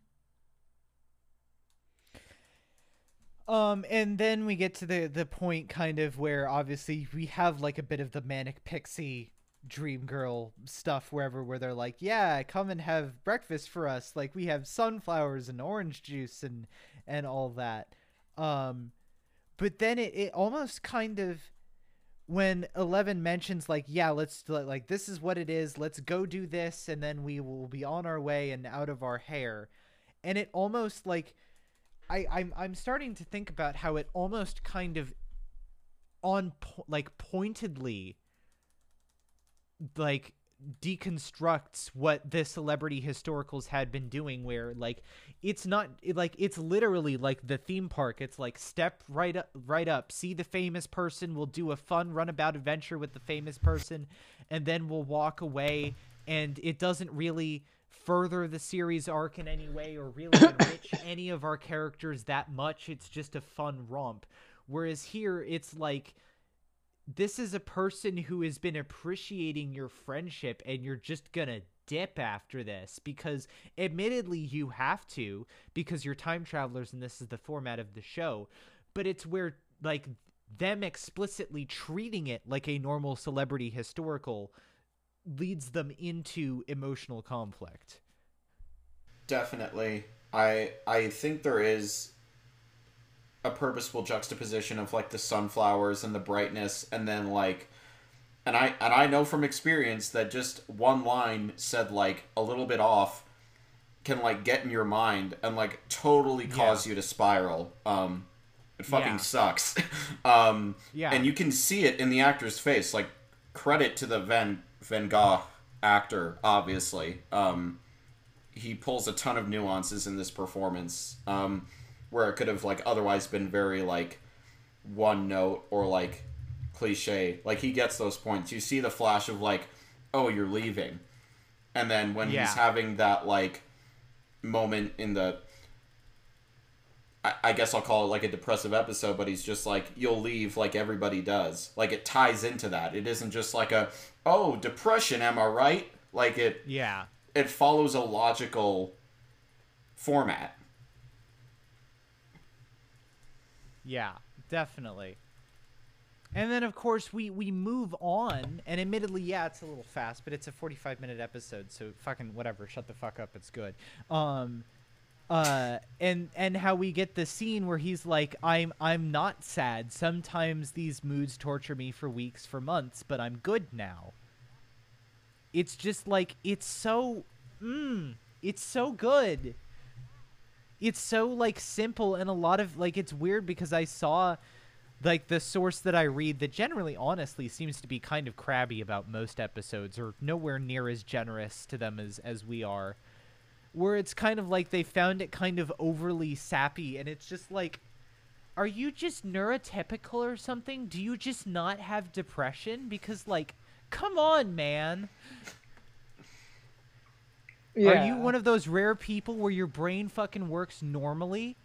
Um, and then we get to the, the point kind of where obviously we have like a bit of the Manic Pixie Dream Girl stuff wherever, where they're like, yeah, come and have breakfast for us. Like, we have sunflowers and orange juice and, and all that. Um, but then it, it almost kind of, when Eleven mentions like, yeah, let's like, this is what it is. Let's go do this. And then we will be on our way and out of our hair. And it almost like, I I'm, I'm starting to think about how it almost kind of on po- like pointedly, like deconstructs what the celebrity historicals had been doing, where like, it's not like, it's literally like the theme park. It's like, step right up, right up, see the famous person. We'll do a fun runabout adventure with the famous person, and then we'll walk away. And it doesn't really further the series arc in any way, or really enrich any of our characters that much. It's just a fun romp. Whereas here it's like, this is a person who has been appreciating your friendship, and you're just going to dip after this because admittedly you have to, because you're time travelers and this is the format of the show. But it's where like them explicitly treating it like a normal celebrity historical leads them into emotional conflict. Definitely. I, I think there is a purposeful juxtaposition of like the sunflowers and the brightness, and then like, and I and I know from experience that just one line said like a little bit off can like get in your mind and like totally cause yeah. you to spiral. Um it fucking yeah. sucks. um yeah. And you can see it in the actor's face. Like, credit to the Van Van Gogh actor, obviously. Um he pulls a ton of nuances in this performance. Um where it could have like otherwise been very like one note or like cliche. Like, he gets those points. You see the flash of like, oh, you're leaving. And then when yeah. he's having that like moment in the, I-, I guess I'll call it like a depressive episode, but he's just like, you'll leave like everybody does. Like, it ties into that. It isn't just like a, oh, depression, am I right? Like it, yeah, it follows a logical format. Yeah, definitely. And then, of course, we, we move on. And admittedly, yeah, it's a little fast, but it's a forty-five minute episode. So fucking whatever. Shut the fuck up. It's good. Um, uh, and and how we get the scene where he's like, I'm I'm not sad. Sometimes these moods torture me for weeks, for months, but I'm good now. It's just like, it's so, mmm, it's so good. It's so, like, simple, and a lot of, like, it's weird because I saw, like, the source that I read that generally, honestly, seems to be kind of crabby about most episodes, or nowhere near as generous to them as, as we are, where it's kind of like they found it kind of overly sappy, and it's just like, are you just neurotypical or something? Do you just not have depression? Because, like, come on, man. Yeah. Are you one of those rare people where your brain fucking works normally?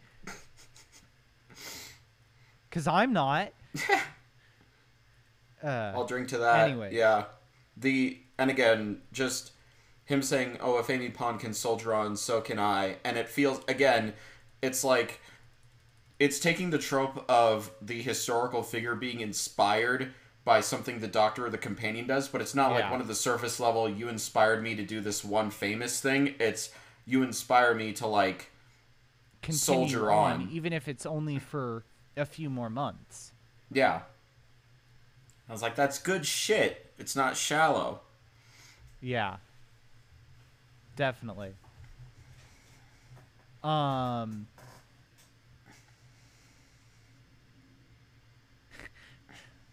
Because I'm not. uh, I'll drink to that. Anyway. Yeah. The, and again, just him saying, oh, if Amy Pond can soldier on, so can I. And it feels, again, it's like, it's taking the trope of the historical figure being inspired by something the doctor or the companion does, but it's not yeah. like one of the surface level, you inspired me to do this one famous thing. It's, you inspire me to, like, continue soldier on, on. Even if it's only for a few more months. Yeah. I was like, that's good shit. It's not shallow. Yeah. Definitely. Um...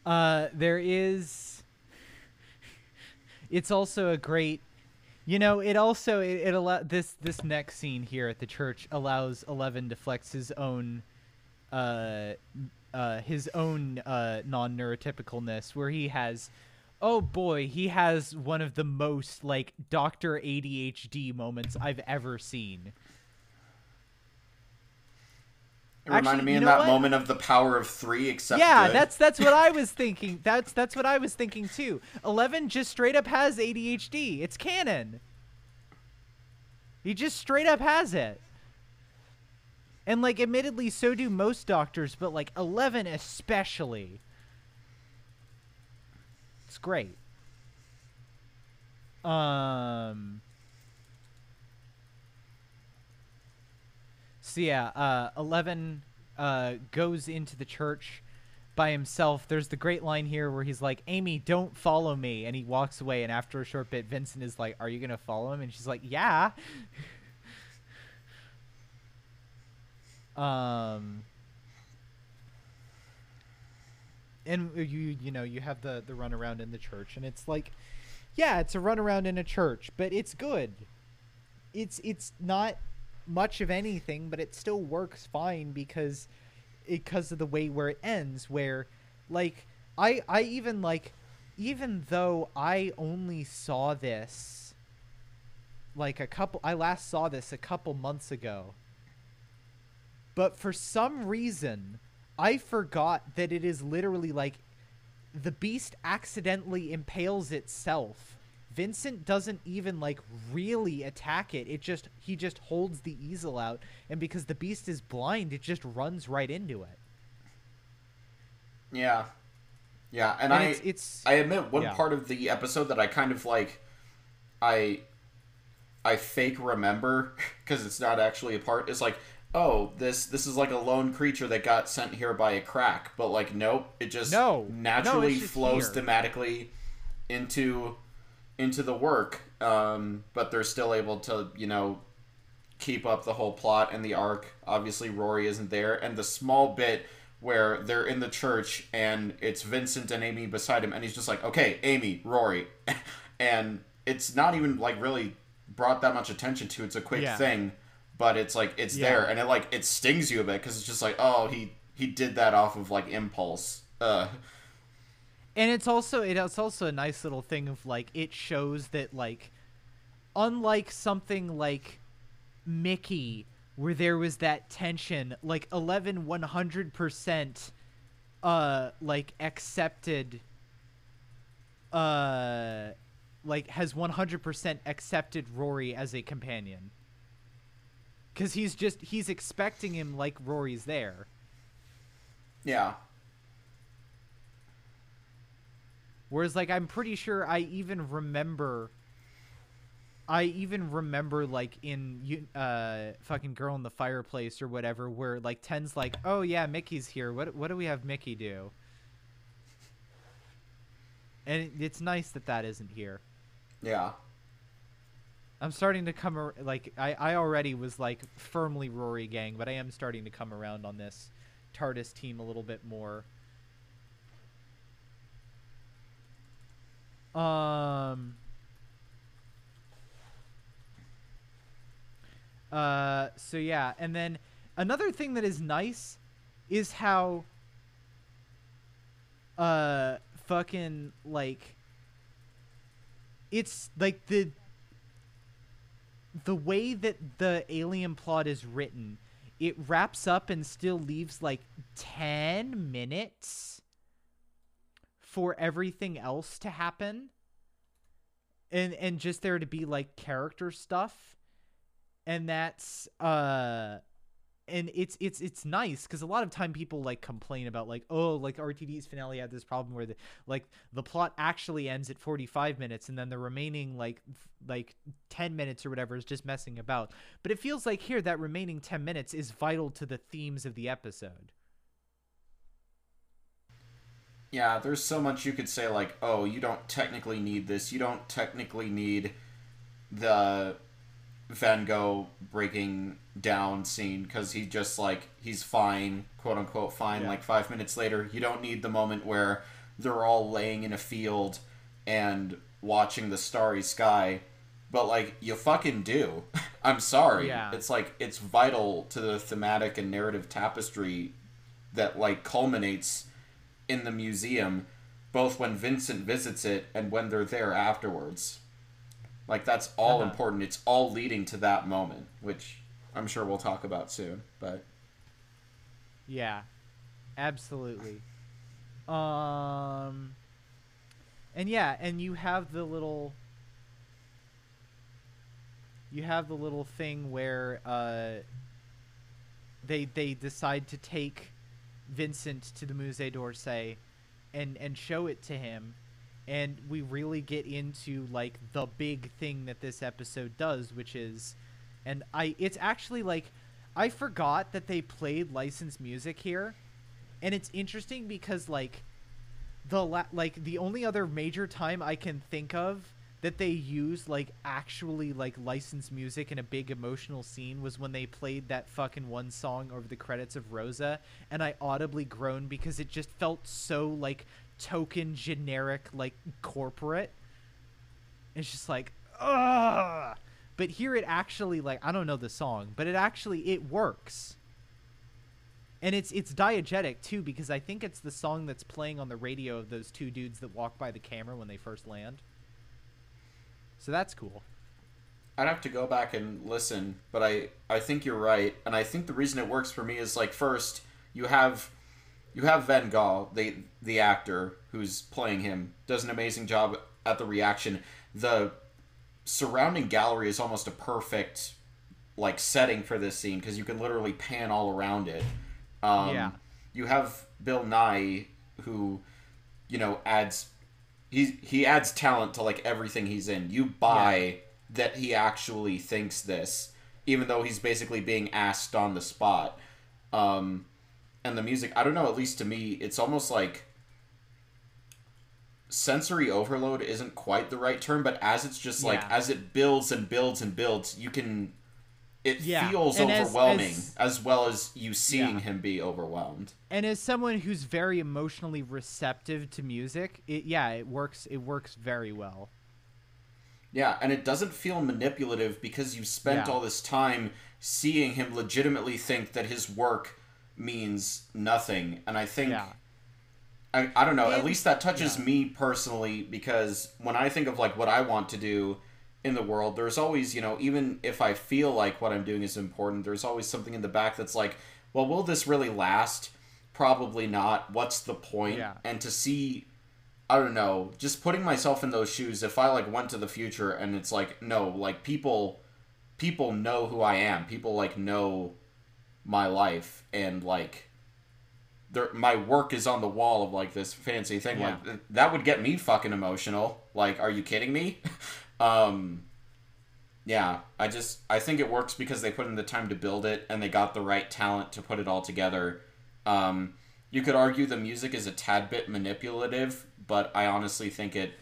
Uh, there is, it's also a great, you know, it also, it, it allow this, this next scene here at the church allows Eleven to flex his own, uh, uh, his own, uh, non-neurotypicalness, where he has, oh boy, he has one of the most, like, Doctor A D H D moments I've ever seen. It reminded Actually, me in that what? moment of The Power of Three, except yeah, good. that's that's what I was thinking. That's that's what I was thinking too. Eleven just straight up has A D H D. It's canon. He just straight up has it. And, like, admittedly, so do most doctors, but, like, Eleven especially. It's great. Um. So yeah, uh, Eleven uh, goes into the church by himself. There's the great line here where he's like, Amy, don't follow me. And he walks away. And after a short bit, Vincent is like, are you going to follow him? And she's like, yeah. um, and you, you know, you have the, the runaround in the church, and it's like, yeah, it's a runaround in a church, but it's good. It's, it's not much of anything, but it still works fine because because of the way where it ends, where, like, I I even, like, even though I only saw this like a couple I last saw this a couple months ago, but for some reason I forgot that it is literally like the beast accidentally impales itself. Vincent doesn't even, like, really attack it. It just, he just holds the easel out, and because the beast is blind, it just runs right into it. Yeah. Yeah, and, and I it's, it's I admit one yeah. part of the episode that I kind of, like, I I fake remember because it's not actually a part. It's like, oh, this this is like a lone creature that got sent here by a crack, but, like, nope, it just no. naturally no, it's just flows here. thematically into into the work, um, but they're still able to, you know, keep up the whole plot and the arc. Obviously, Rory isn't there, and the small bit where they're in the church, and it's Vincent and Amy beside him, and he's just like, okay, Amy, Rory, and it's not even, like, really brought that much attention to, it's a quick yeah. thing, but it's like, it's yeah. there, and it, like, it stings you a bit, because it's just like, oh, he, he did that off of, like, impulse, uh, And it's also it's also a nice little thing of, like, it shows that, like, unlike something like Mickey, where there was that tension, like, Eleven one hundred percent uh like accepted uh like has one hundred percent accepted Rory as a companion, cuz he's just he's expecting him like Rory's there. Yeah. Whereas, like, I'm pretty sure I even remember, I even remember, like, in uh, fucking Girl in the Fireplace or whatever, where, like, Ten's like, oh, yeah, Mickey's here. What what do we have Mickey do? And it's nice that that isn't here. Yeah. I'm starting to come ar- like I, I already was like firmly Rory gang, but I am starting to come around on this TARDIS team a little bit more. Um. Uh. So yeah, and then another thing that is nice is how. Uh, fucking like. It's like the. The way that the Alien plot is written, it wraps up and still leaves like ten minutes for everything else to happen. And and just there to be like character stuff. And that's uh and it's it's it's nice because a lot of time people like complain about like, oh, like R T D's finale had this problem where the like the plot actually ends at forty-five minutes and then the remaining like f- like ten minutes or whatever is just messing about. But it feels like here that remaining ten minutes is vital to the themes of the episode. Yeah, there's so much you could say like, oh, you don't technically need this. You don't technically need the Van Gogh breaking down scene because he just like he's fine, quote unquote fine. Yeah. Like five minutes later, you don't need the moment where they're all laying in a field and watching the starry sky, but like you fucking do. I'm sorry. Yeah. It's like it's vital to the thematic and narrative tapestry that like culminates in the museum, both when Vincent visits it and when they're there afterwards. Like, that's all uh-huh. important. It's all leading to that moment, which I'm sure we'll talk about soon, but... Yeah, absolutely. Um, and yeah, and you have the little... You have the little thing where uh, they they decide to take Vincent to the Musée d'Orsay and, and show it to him. And we really get into like the big thing that this episode does, which is, and I, it's actually like, I forgot that they played licensed music here. And it's interesting because like the, la- like the only other major time I can think of that they used like actually like licensed music in a big emotional scene was when they played that fucking one song over the credits of Rosa. And I audibly groaned because it just felt so like, token generic like corporate. It's just like ugh. But here it actually like I don't know the song, but it actually it works. And it's it's diegetic too because I think it's the song that's playing on the radio of those two dudes that walk by the camera when they first land. So that's cool. I'd have to go back and listen, but I I think you're right, and I think the reason it works for me is like first you have You have Van Gogh, the the actor who's playing him, does an amazing job at the reaction. The surrounding gallery is almost a perfect like setting for this scene because you can literally pan all around it. Um, yeah. You have Bill Nighy, who you know adds he he adds talent to like everything he's in. You buy yeah. that he actually thinks this, even though he's basically being asked on the spot. Um, And the music, I don't know, at least to me, it's almost like sensory overload isn't quite the right term, but as it's just yeah. like, as it builds and builds and builds, you can, it yeah. feels and overwhelming as, as, as well as you seeing yeah. him be overwhelmed. And as someone who's very emotionally receptive to music, it, yeah, it works, it works very well. Yeah, and it doesn't feel manipulative because you've spent yeah. all this time seeing him legitimately think that his work means nothing, and I think yeah. I, I don't know, at least that touches yeah. me personally, because when I think of like what I want to do in the world, there's always, you know, even if I feel like what I'm doing is important, there's always something in the back that's like, well, will this really last? Probably not. What's the point? Yeah. And to see, I don't know, just putting myself in those shoes, if I like went to the future and it's like, no, like people people know who I am, people like know my life, and like there, my work is on the wall of like this fancy thing. Yeah. Like that would get me fucking emotional. Like, are you kidding me? um, yeah, I just, I think it works because they put in the time to build it and they got the right talent to put it all together. Um, you could argue the music is a tad bit manipulative, but I honestly think it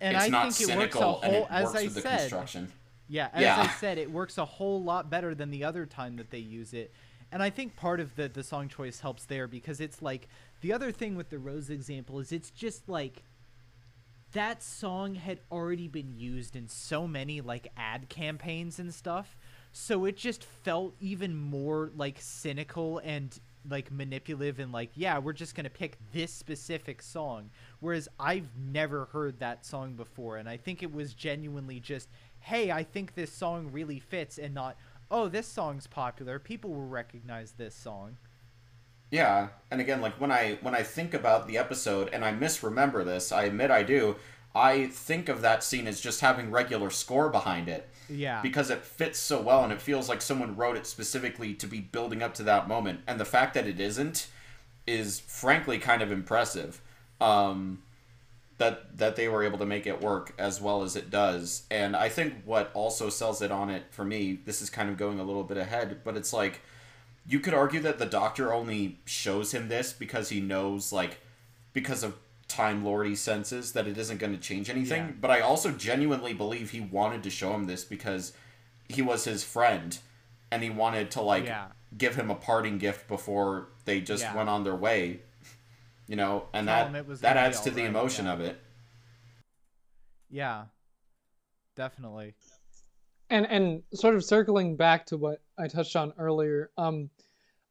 And it's I not think it works a whole, and it as works I with said, the construction. Yeah, as yeah. I said, it works a whole lot better than the other time that they use it. And I think part of the, the song choice helps there, because it's like, the other thing with the Rose example is it's just like, that song had already been used in so many like ad campaigns and stuff. So it just felt even more like cynical and like manipulative and like, yeah, we're just going to pick this specific song. Whereas I've never heard that song before. And I think it was genuinely just, hey, I think this song really fits, and not, oh, this song's popular, people will recognize this song. Yeah, and again, like, when I when I think about the episode, and I misremember this, I admit I do, I think of that scene as just having regular score behind it. Yeah. Because it fits so well, and it feels like someone wrote it specifically to be building up to that moment. And the fact that it isn't is, frankly, kind of impressive. Um, that, that they were able to make it work as well as it does. And I think what also sells it on it, for me, this is kind of going a little bit ahead, but it's like, you could argue that the Doctor only shows him this because he knows, like, because of Time Lordy senses, that it isn't going to change anything. Yeah. But I also genuinely believe he wanted to show him this because he was his friend, and he wanted to, like, yeah. give him a parting gift before they just yeah. went on their way, you know? And Tell that that adds to right, the emotion yeah. of it. Yeah, definitely. And and sort of circling back to what I touched on earlier, um,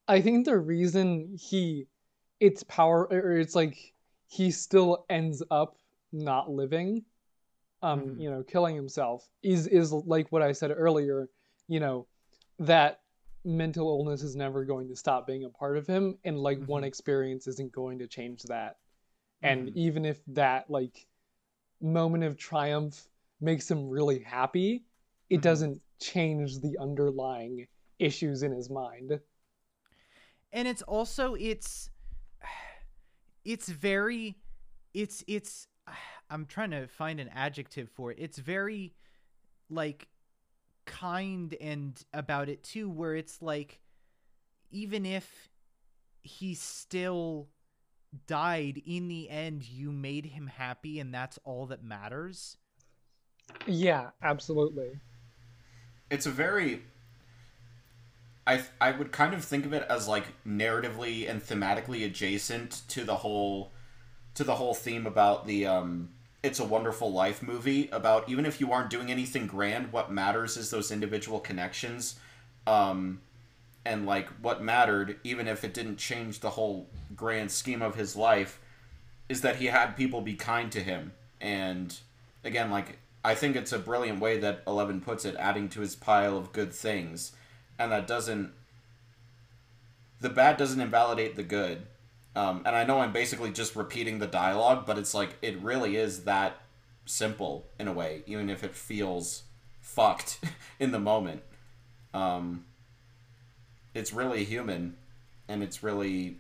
I think the reason he, it's power, or it's like he still ends up not living, um, mm-hmm. you know, killing himself, is is like what I said earlier, you know, that mental illness is never going to stop being a part of him, and like mm-hmm. one experience isn't going to change that. Mm-hmm. And even if that like moment of triumph makes him really happy, it doesn't change the underlying issues in his mind. And it's also, it's, it's very, it's, it's, I'm trying to find an adjective for it. It's very like kind and about it too, where it's like, even if he still died, in the end, you made him happy, and that's all that matters. Yeah, absolutely. It's a very, I I would kind of think of it as like narratively and thematically adjacent to the whole, to the whole theme about the um, It's a Wonderful Life movie, about even if you aren't doing anything grand, what matters is those individual connections, um, and like what mattered, even if it didn't change the whole grand scheme of his life, is that he had people be kind to him. And again, like, I think it's a brilliant way that Eleven puts it, adding to his pile of good things. And that doesn't... The bad doesn't invalidate the good. Um, and I know I'm basically just repeating the dialogue, but it's like, it really is that simple, in a way, even if it feels fucked in the moment. Um, it's really human, and it's really,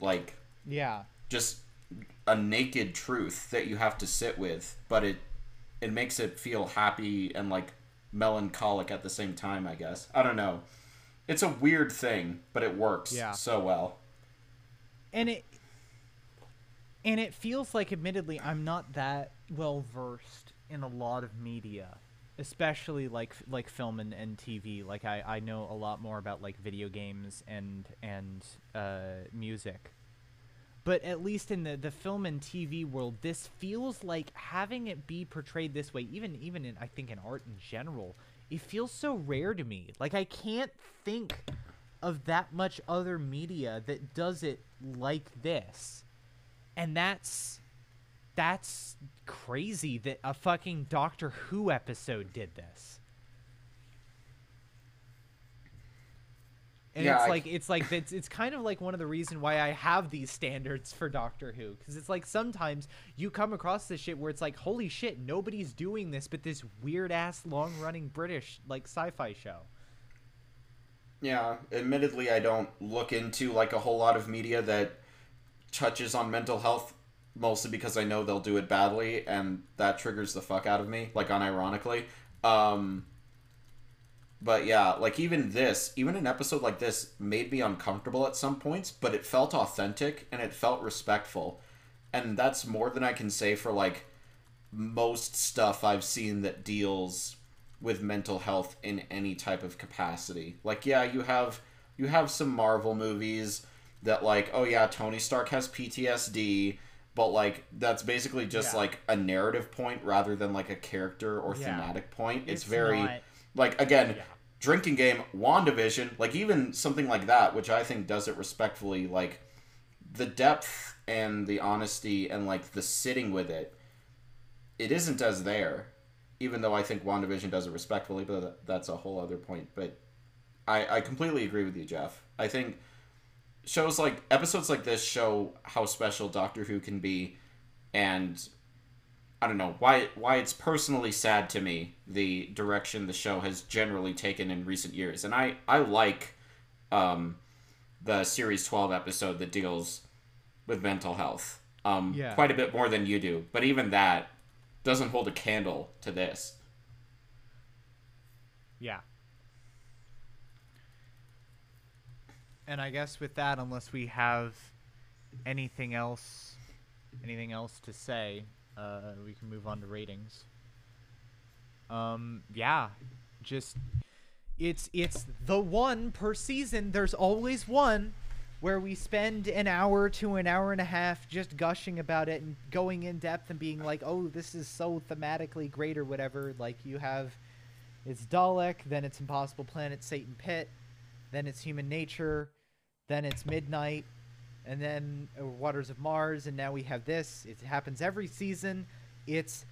like... Yeah. Just a naked truth that you have to sit with, but it... It makes it feel happy and, like, melancholic at the same time, I guess. I don't know. It's a weird thing, but it works yeah. so well. And it and it feels like, admittedly, I'm not that well-versed in a lot of media, especially, like, like film and, and T V. Like, I, I know a lot more about, like, video games and, and uh, music. But at least in the, the film and T V world, this feels like, having it be portrayed this way, even even in, I think, in art in general, it feels so rare to me. Like, I can't think of that much other media that does it like this. And that's that's crazy that a fucking Doctor Who episode did this. And yeah, it's like, I... it's like, it's, it's kind of like one of the reasons why I have these standards for Doctor Who. Cause it's like, sometimes you come across this shit where it's like, holy shit, nobody's doing this, but this weird ass long running British, like, sci-fi show. Yeah. Admittedly, I don't look into like a whole lot of media that touches on mental health, mostly because I know they'll do it badly. And that triggers the fuck out of me, like, unironically. Um, But yeah, like, even this, even an episode like this made me uncomfortable at some points, but it felt authentic and it felt respectful. And that's more than I can say for, like, most stuff I've seen that deals with mental health in any type of capacity. Like, yeah, you have you have some Marvel movies that, like, oh yeah, Tony Stark has P T S D, but, like, that's basically just, yeah. like, a narrative point rather than, like, a character or yeah. thematic point. It's, it's very, not... like, again, yeah. Drinking Game, WandaVision, like, even something like that, which I think does it respectfully, like, the depth and the honesty and, like, the sitting with it, it isn't as there, even though I think WandaVision does it respectfully, but that's a whole other point. But I, I completely agree with you, Jeff. I think shows like, episodes like this show how special Doctor Who can be, and I don't know, why why it's personally sad to me, the direction the show has generally taken in recent years. And I, I like um, the Series twelve episode that deals with mental health um, yeah. quite a bit more than you do, but even that doesn't hold a candle to this. Yeah. And I guess with that, unless we have anything else, anything else to say, uh, we can move on to ratings. Um, yeah, just it's it's the one per season. There's always one where we spend an hour to an hour and a half just gushing about it and going in depth and being like, oh, this is so thematically great or whatever. Like, you have, it's Dalek, then it's Impossible Planet, Satan Pit, then it's Human Nature, then it's Midnight, and then Waters of Mars, and now we have this. It happens every season. It's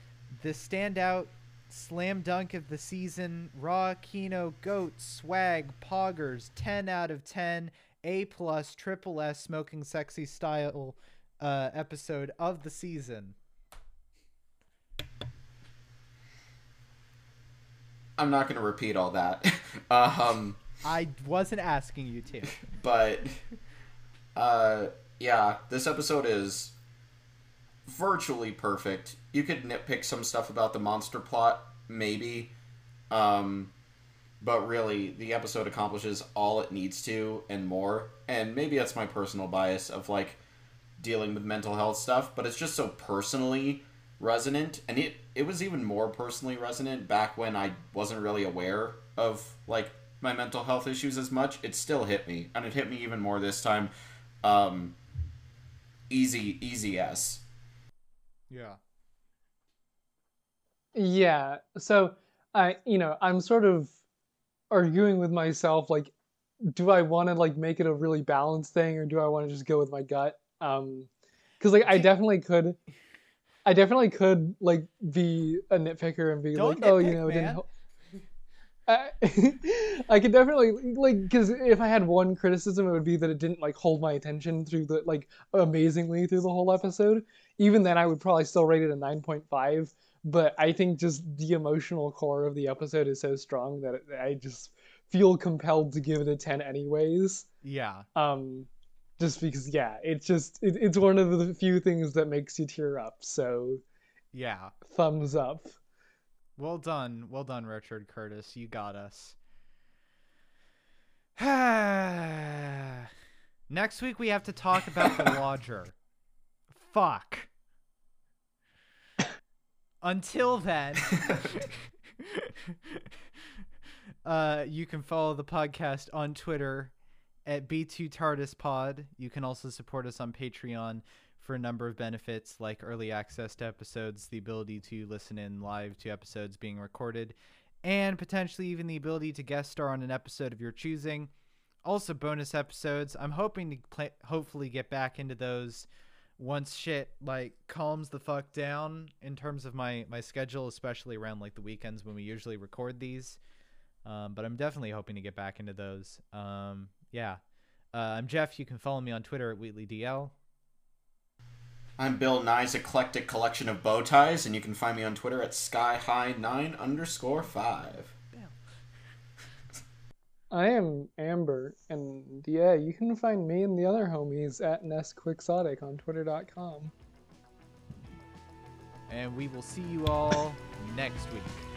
the standout slam dunk of the season. Raw, Kino, Goat, Swag, Poggers, ten out of ten, A plus, Triple S, Smoking Sexy Style uh, episode of the season. I'm not going to repeat all that. um... I wasn't asking you to. But, uh, yeah, this episode is virtually perfect. You could nitpick some stuff about the monster plot, maybe. Um, but really, the episode accomplishes all it needs to and more. And maybe that's my personal bias of, like, dealing with mental health stuff. But it's just so personally resonant. And it, it was even more personally resonant back when I wasn't really aware of, like, my mental health issues as much. It still hit me, and it hit me even more this time. Um, easy, easy S. Yeah. Yeah. So I, you know, I'm sort of arguing with myself, like, do I want to, like, make it a really balanced thing, or do I want to just go with my gut? Um, because, like, I definitely could, I definitely could, like, be a nitpicker and be Don't like, nitpick, oh, you know, man. didn't. I, I could definitely, like, because if I had one criticism, it would be that it didn't, like, hold my attention through the, like, amazingly through the whole episode. Even then, I would probably still rate it a nine point five, but I think just the emotional core of the episode is so strong that it, I just feel compelled to give it a ten anyways. Yeah. Um, just because, yeah, it's just, it, it's one of the few things that makes you tear up, so. Yeah. Thumbs up. Well done. Well done, Richard Curtis. You got us. Next week, we have to talk about The Lodger. Fuck. Until then, uh, you can follow the podcast on Twitter at B two Tardis Pod. You can also support us on Patreon for a number of benefits like early access to episodes, the ability to listen in live to episodes being recorded, and potentially even the ability to guest star on an episode of your choosing. Also bonus episodes. I'm hoping to play, hopefully get back into those once shit like calms the fuck down in terms of my, my schedule, especially around like the weekends when we usually record these. Um, but I'm definitely hoping to get back into those. Um, yeah. Uh, I'm Jeff. You can follow me on Twitter at Wheatley D L. I'm Bill Nye's eclectic collection of bow ties, and you can find me on Twitter at skyhigh nine underscore five. I am Amber, and yeah, you can find me and the other homies at Nesquixotic on twitter dot com. And we will see you all next week.